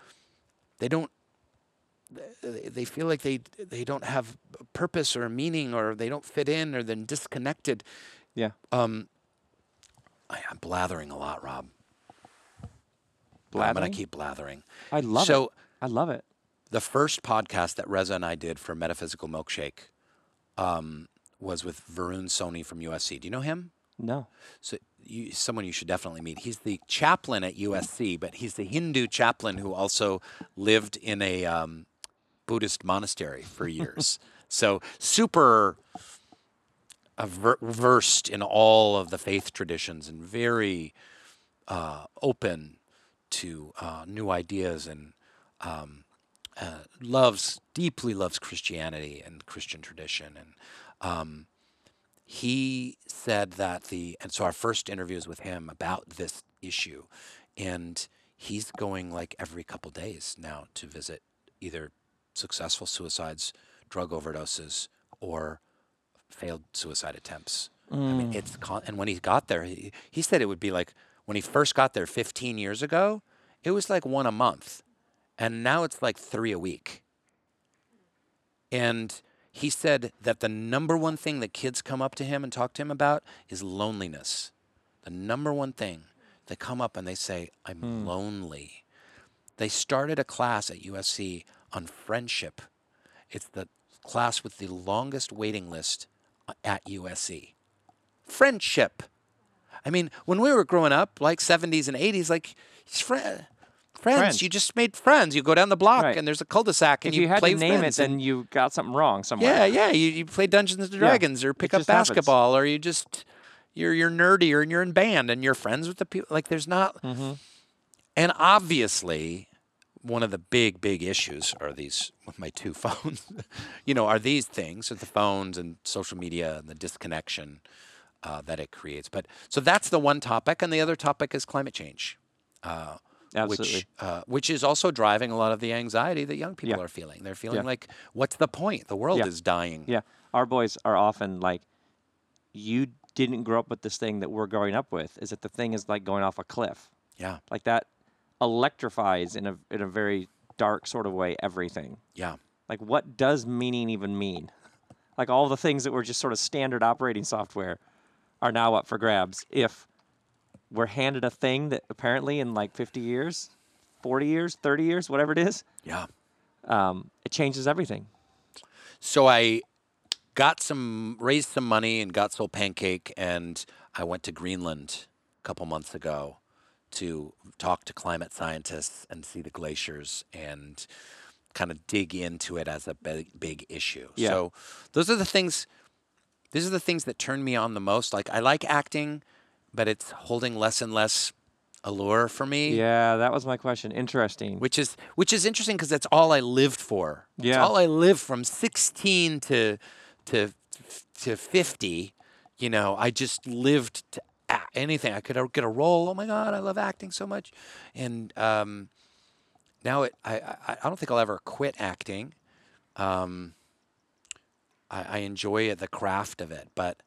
they don't, they feel like they they don't have purpose or meaning, or they don't fit in, or they're disconnected. Yeah. Um, I, I'm blathering a lot, Rob. Blathering? I'm going to keep blathering. I love so, it. I love it. The first podcast that Reza and I did for Metaphysical Milkshake um, was with Varun Soni from U S C. Do you know him? No. So you, someone you should definitely meet. He's the chaplain at U S C, but he's the Hindu chaplain who also lived in a um, Buddhist monastery for years. So super aver- versed in all of the faith traditions and very uh, open to uh, new ideas and um, Uh, loves, deeply loves Christianity and Christian tradition. And um, he said that the, and so our first interview is with him about this issue. And he's going like every couple days now to visit either successful suicides, drug overdoses, or failed suicide attempts. Mm. I mean, it's, con- and when he got there, he, he said it would be like, when he first got there fifteen years ago, it was like one a month. And now it's like three a week. And he said that the number one thing that kids come up to him and talk to him about is loneliness. The number one thing. They come up and they say, I'm mm. lonely. They started a class at U S C on friendship. It's the class with the longest waiting list at U S C. Friendship. I mean, when we were growing up, like seventies and eighties, like, he's friend. Friends. friends, you just made friends. You go down the block, right. and there's a cul-de-sac, and if you, you had play to name friends. It, then you got something wrong somewhere. Yeah, yeah. You, you play Dungeons and Dragons, yeah. or pick up basketball, happens. Or you just you're you're nerdier, and you're in band, and you're friends with the people. Like there's not, mm-hmm. and obviously, one of the big big issues are these with my two phones. you know, are these things, are the phones and social media and the disconnection uh, that it creates. But so that's the one topic, and the other topic is climate change. Uh, Absolutely. Which, uh, which is also driving a lot of the anxiety that young people yeah. are feeling. They're feeling yeah. like, what's the point? The world yeah. is dying. Yeah. Our boys are often like, you didn't grow up with this thing that we're growing up with. Is that the thing is like going off a cliff. Yeah. Like that electrifies in a in a very dark sort of way everything. Yeah. Like what does meaning even mean? Like all the things that were just sort of standard operating software are now up for grabs if we're handed a thing that apparently in like fifty years, forty years, thirty years, whatever it is, yeah, um, it changes everything. So I got some, raised some money and got Soul Pancake, and I went to Greenland a couple months ago to talk to climate scientists and see the glaciers and kind of dig into it as a big, big issue. Yeah. So those are the things, these are the things that turn me on the most. Like I like acting, but it's holding less and less allure for me. Yeah, that was my question. Interesting. Which is which is interesting because that's all I lived for. Yeah. It's all I lived from sixteen to to to fifty. You know, I just lived to act. anything. I could get a role. Oh my God, I love acting so much. And um, now it, I, I I don't think I'll ever quit acting. Um, I, I enjoy the craft of it, but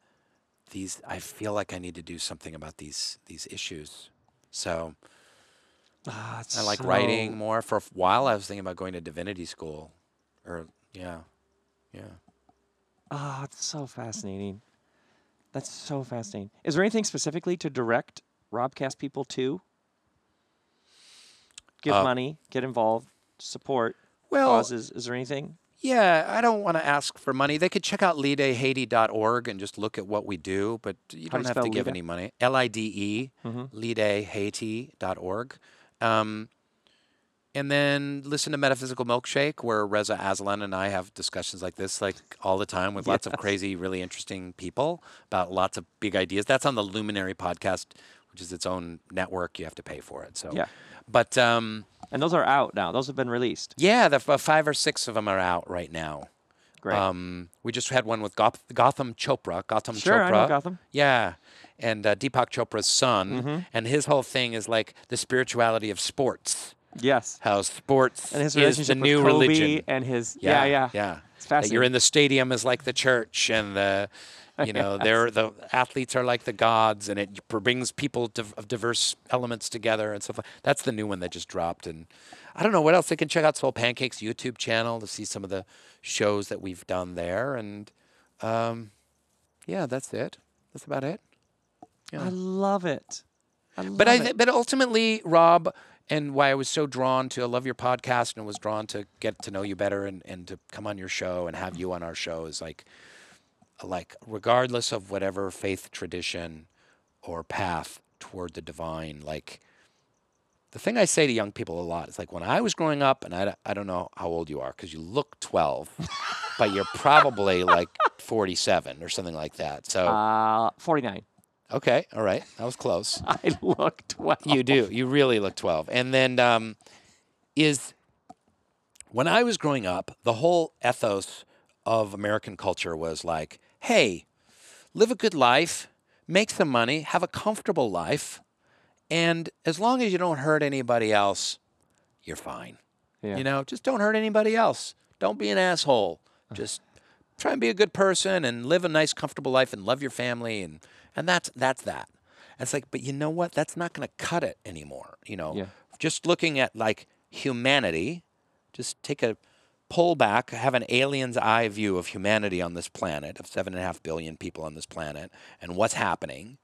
these I feel like I need to do something about these these issues. So ah, I like so... writing more. For a while, I was thinking about going to divinity school, or yeah, yeah. Ah, oh, it's so fascinating. That's so fascinating. Is there anything specifically to direct Robcast people to? Give uh, money, get involved, support, well, causes. Is there anything? Yeah, I don't want to ask for money. They could check out lide haiti dot org and just look at what we do, but you How don't do you have to give Lide? Any money. L I D E, mm-hmm. lide haiti dot org. Um, and then listen to Metaphysical Milkshake, where Reza Aslan and I have discussions like this like all the time with yes. lots of crazy, really interesting people about lots of big ideas. That's on the Luminary podcast, which is its own network. You have to pay for it. So, yeah. But... Um, and those are out now. Those have been released. Yeah, the f- five or six of them are out right now. Great. Um, we just had one with Goth- Gotham Chopra. Gotham sure, Chopra. Sure, I know Gotham. Yeah, and uh, Deepak Chopra's son. Mm-hmm. And his whole thing is like the spirituality of sports. Yes. How sports and his is the new Kobe religion. And his, yeah, yeah. Yeah. yeah. It's fascinating. That you're in the stadium is like the church, and the, you know, they're, the athletes are like the gods, and it brings people div- of diverse elements together and stuff. Like that's the new one that just dropped. And I don't know what else. They can check out Soul Pancake's YouTube channel to see some of the shows that we've done there. And um, yeah, that's it. That's about it. Yeah. I love it. I love but I th- it. But ultimately, Rob, and why I was so drawn to, I love your podcast and was drawn to get to know you better and, and to come on your show and have you on our show is like, like regardless of whatever faith tradition or path toward the divine, like the thing I say to young people a lot is like when I was growing up, and I, I don't know how old you are because you look twelve, but you're probably like forty-seven or something like that. So uh, forty-nine. Okay, all right. That was close. I look twelve. You do. You really look twelve. And then um, is when I was growing up, the whole ethos of American culture was like, hey, live a good life, make some money, have a comfortable life, and as long as you don't hurt anybody else, you're fine. Yeah. You know, just don't hurt anybody else. Don't be an asshole. Just try and be a good person and live a nice, comfortable life and love your family and... And that's that's that. And it's like, but you know what? That's not going to cut it anymore. You know, yeah. Just looking at like humanity, just take a pull back, have an alien's eye view of humanity on this planet, of seven and a half billion people on this planet, and what's happening,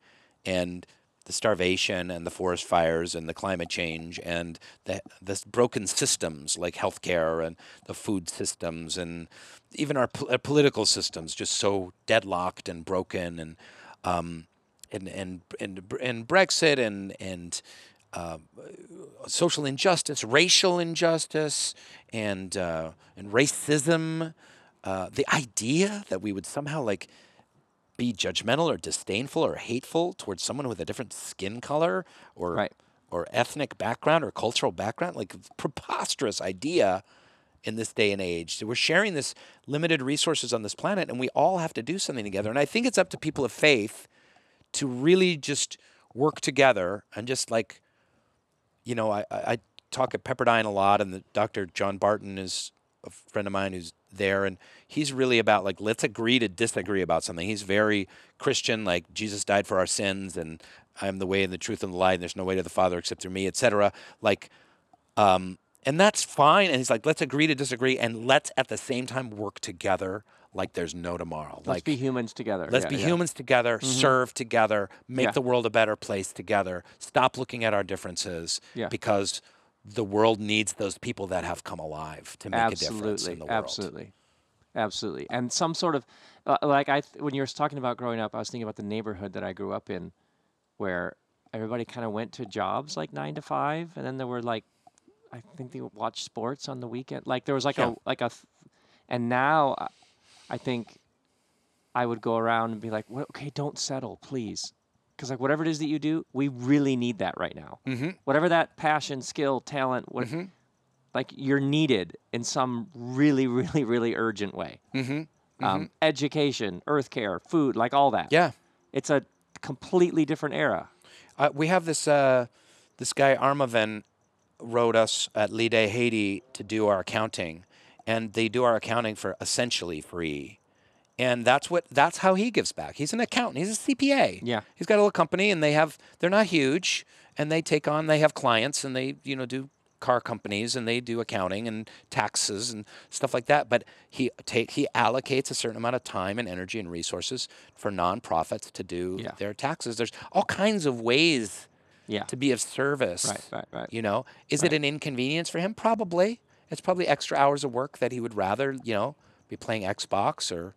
and the starvation, and the forest fires, and the climate change, and the the broken systems like healthcare and the food systems, and even our, pol- our political systems, just so deadlocked and broken and. Um, and and and and Brexit and and uh, social injustice, racial injustice, and uh, and racism. Uh, the idea that we would somehow like be judgmental or disdainful or hateful towards someone with a different skin color or right. or ethnic background or cultural background, like preposterous idea. In this day and age, so we're sharing this limited resources on this planet, and we all have to do something together. And I think it's up to people of faith to really just work together and just like, you know, I, I talk at Pepperdine a lot, and the Doctor John Barton is a friend of mine who's there, and he's really about like let's agree to disagree about something. He's very Christian, like Jesus died for our sins, and I am the way and the truth and the light, and there's no way to the Father except through me, et cetera. Like, um. And that's fine. And he's like, let's agree to disagree, and let's at the same time work together like there's no tomorrow. Let's like, be humans together. Let's yeah, be yeah. humans together, mm-hmm. serve together, make yeah. the world a better place together, stop looking at our differences yeah. because the world needs those people that have come alive to make absolutely, a difference in the world. Absolutely, absolutely. And some sort of, uh, like I, th- when you were talking about growing up, I was thinking about the neighborhood that I grew up in where everybody kind of went to jobs like nine to five, and then there were like, I think they would watch sports on the weekend. Like there was like yeah. a like a, th- and now, I, I think, I would go around and be like, well, okay, don't settle, please, because like whatever it is that you do, we really need that right now. Mm-hmm. Whatever that passion, skill, talent, what, mm-hmm. like you're needed in some really, really, really urgent way. Mm-hmm. Mm-hmm. Um, education, earth care, food, like all that. Yeah, it's a completely different era. Uh, we have this uh, this guy Armaven wrote us at Lide Haiti to do our accounting, and they do our accounting for essentially free. And that's what that's how he gives back. He's an accountant. He's a C P A. Yeah. He's got a little company, and they have they're not huge, and they take on they have clients, and they you know do car companies, and they do accounting and taxes and stuff like that. But he take he allocates a certain amount of time and energy and resources for nonprofits to do yeah. their taxes. There's all kinds of ways yeah. to be of service. Right, right, right. You know, is right. it an inconvenience for him? Probably. It's probably extra hours of work that he would rather you know be playing Xbox or.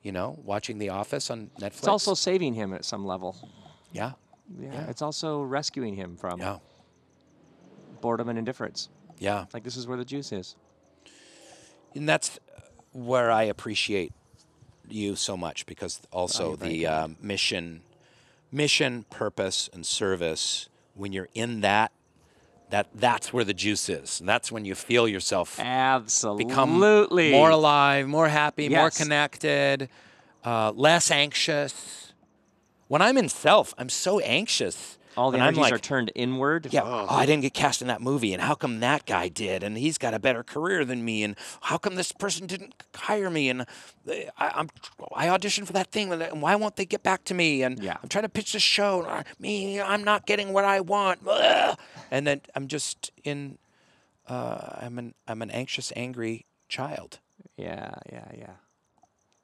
You know, watching The Office on Netflix. It's also saving him at some level. Yeah. Yeah. yeah. It's also rescuing him from yeah. boredom and indifference. Yeah. Like, this is where the juice is. And that's where I appreciate you so much, because also oh, the um, mission, mission, purpose, and service, when you're in that, That that's where the juice is. And that's when you feel yourself absolutely become more alive, more happy, yes. more connected, uh, less anxious. When I'm in self, I'm so anxious. All the energies like, are turned inward. Yeah, oh. oh, I didn't get cast in that movie, and how come that guy did? And he's got a better career than me, and how come this person didn't hire me? And I, I'm I auditioned for that thing, and why won't they get back to me? And yeah. I'm trying to pitch this show, and I, me, I'm not getting what I want. And then I'm just in, uh, I'm an I'm an anxious, angry child. Yeah, yeah, yeah,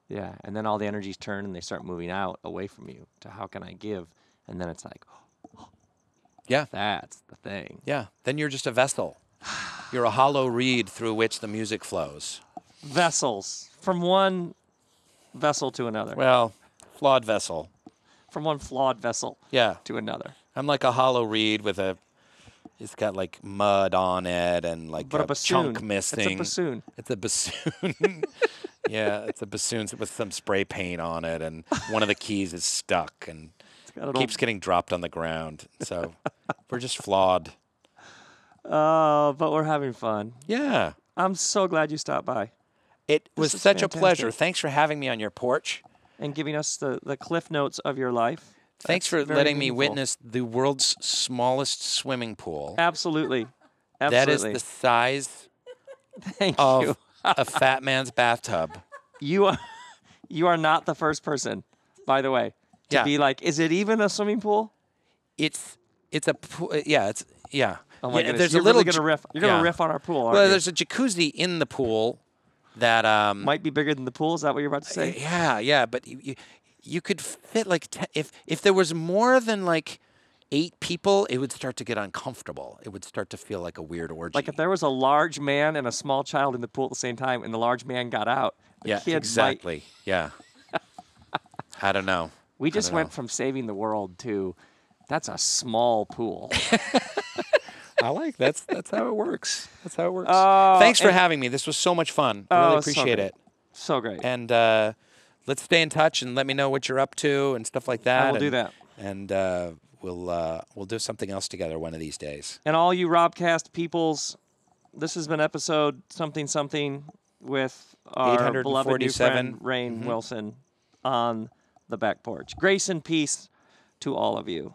yeah. And then all the energies turn, and they start moving out away from you to how can I give? And then it's like. Yeah. That's the thing. Yeah. Then you're just a vessel. You're a hollow reed through which the music flows. Vessels. From one vessel to another. Well, flawed vessel. From one flawed vessel yeah. to another. I'm like a hollow reed with a, it's got like mud on it and like but a, a chunk missing. It's a bassoon. It's a bassoon. yeah, it's a bassoon with some spray paint on it, and one of the keys is stuck and... keeps getting dropped on the ground. So we're just flawed. Oh, uh, but we're having fun. Yeah. I'm so glad you stopped by. It this was such fantastic. a pleasure. Thanks for having me on your porch. And giving us the, the cliff notes of your life. Thanks That's for letting meaningful. me witness the world's smallest swimming pool. Absolutely. Absolutely. That is the size Thank of you. a fat man's bathtub. You are, you are not the first person, by the way. To yeah. be like, is it even a swimming pool? It's it's a pool. Yeah, it's yeah. Oh my yeah, goodness. There's You're a little really gonna riff. You're yeah. gonna riff on our pool. Aren't well, you? There's a jacuzzi in the pool that um, might be bigger than the pool. Is that what you're about to say? Uh, yeah, yeah. But you, you you could fit like te- if if there was more than like eight people, it would start to get uncomfortable. It would start to feel like a weird orgy. Like if there was a large man and a small child in the pool at the same time, and the large man got out. The yeah, kids exactly. Might... Yeah. I don't know. We just went know. from saving the world to, that's a small pool. I like that's that's how it works. That's how it works. Uh, Thanks for having me. This was so much fun. I oh, really appreciate so it. So great. And uh, let's stay in touch and let me know what you're up to and stuff like that. I will and, do that. And uh, we'll uh, we'll do something else together one of these days. And all you Robcast peoples, this has been episode something something with our beloved new friend Rainn mm-hmm. Wilson on. The back porch. Grace and peace to all of you.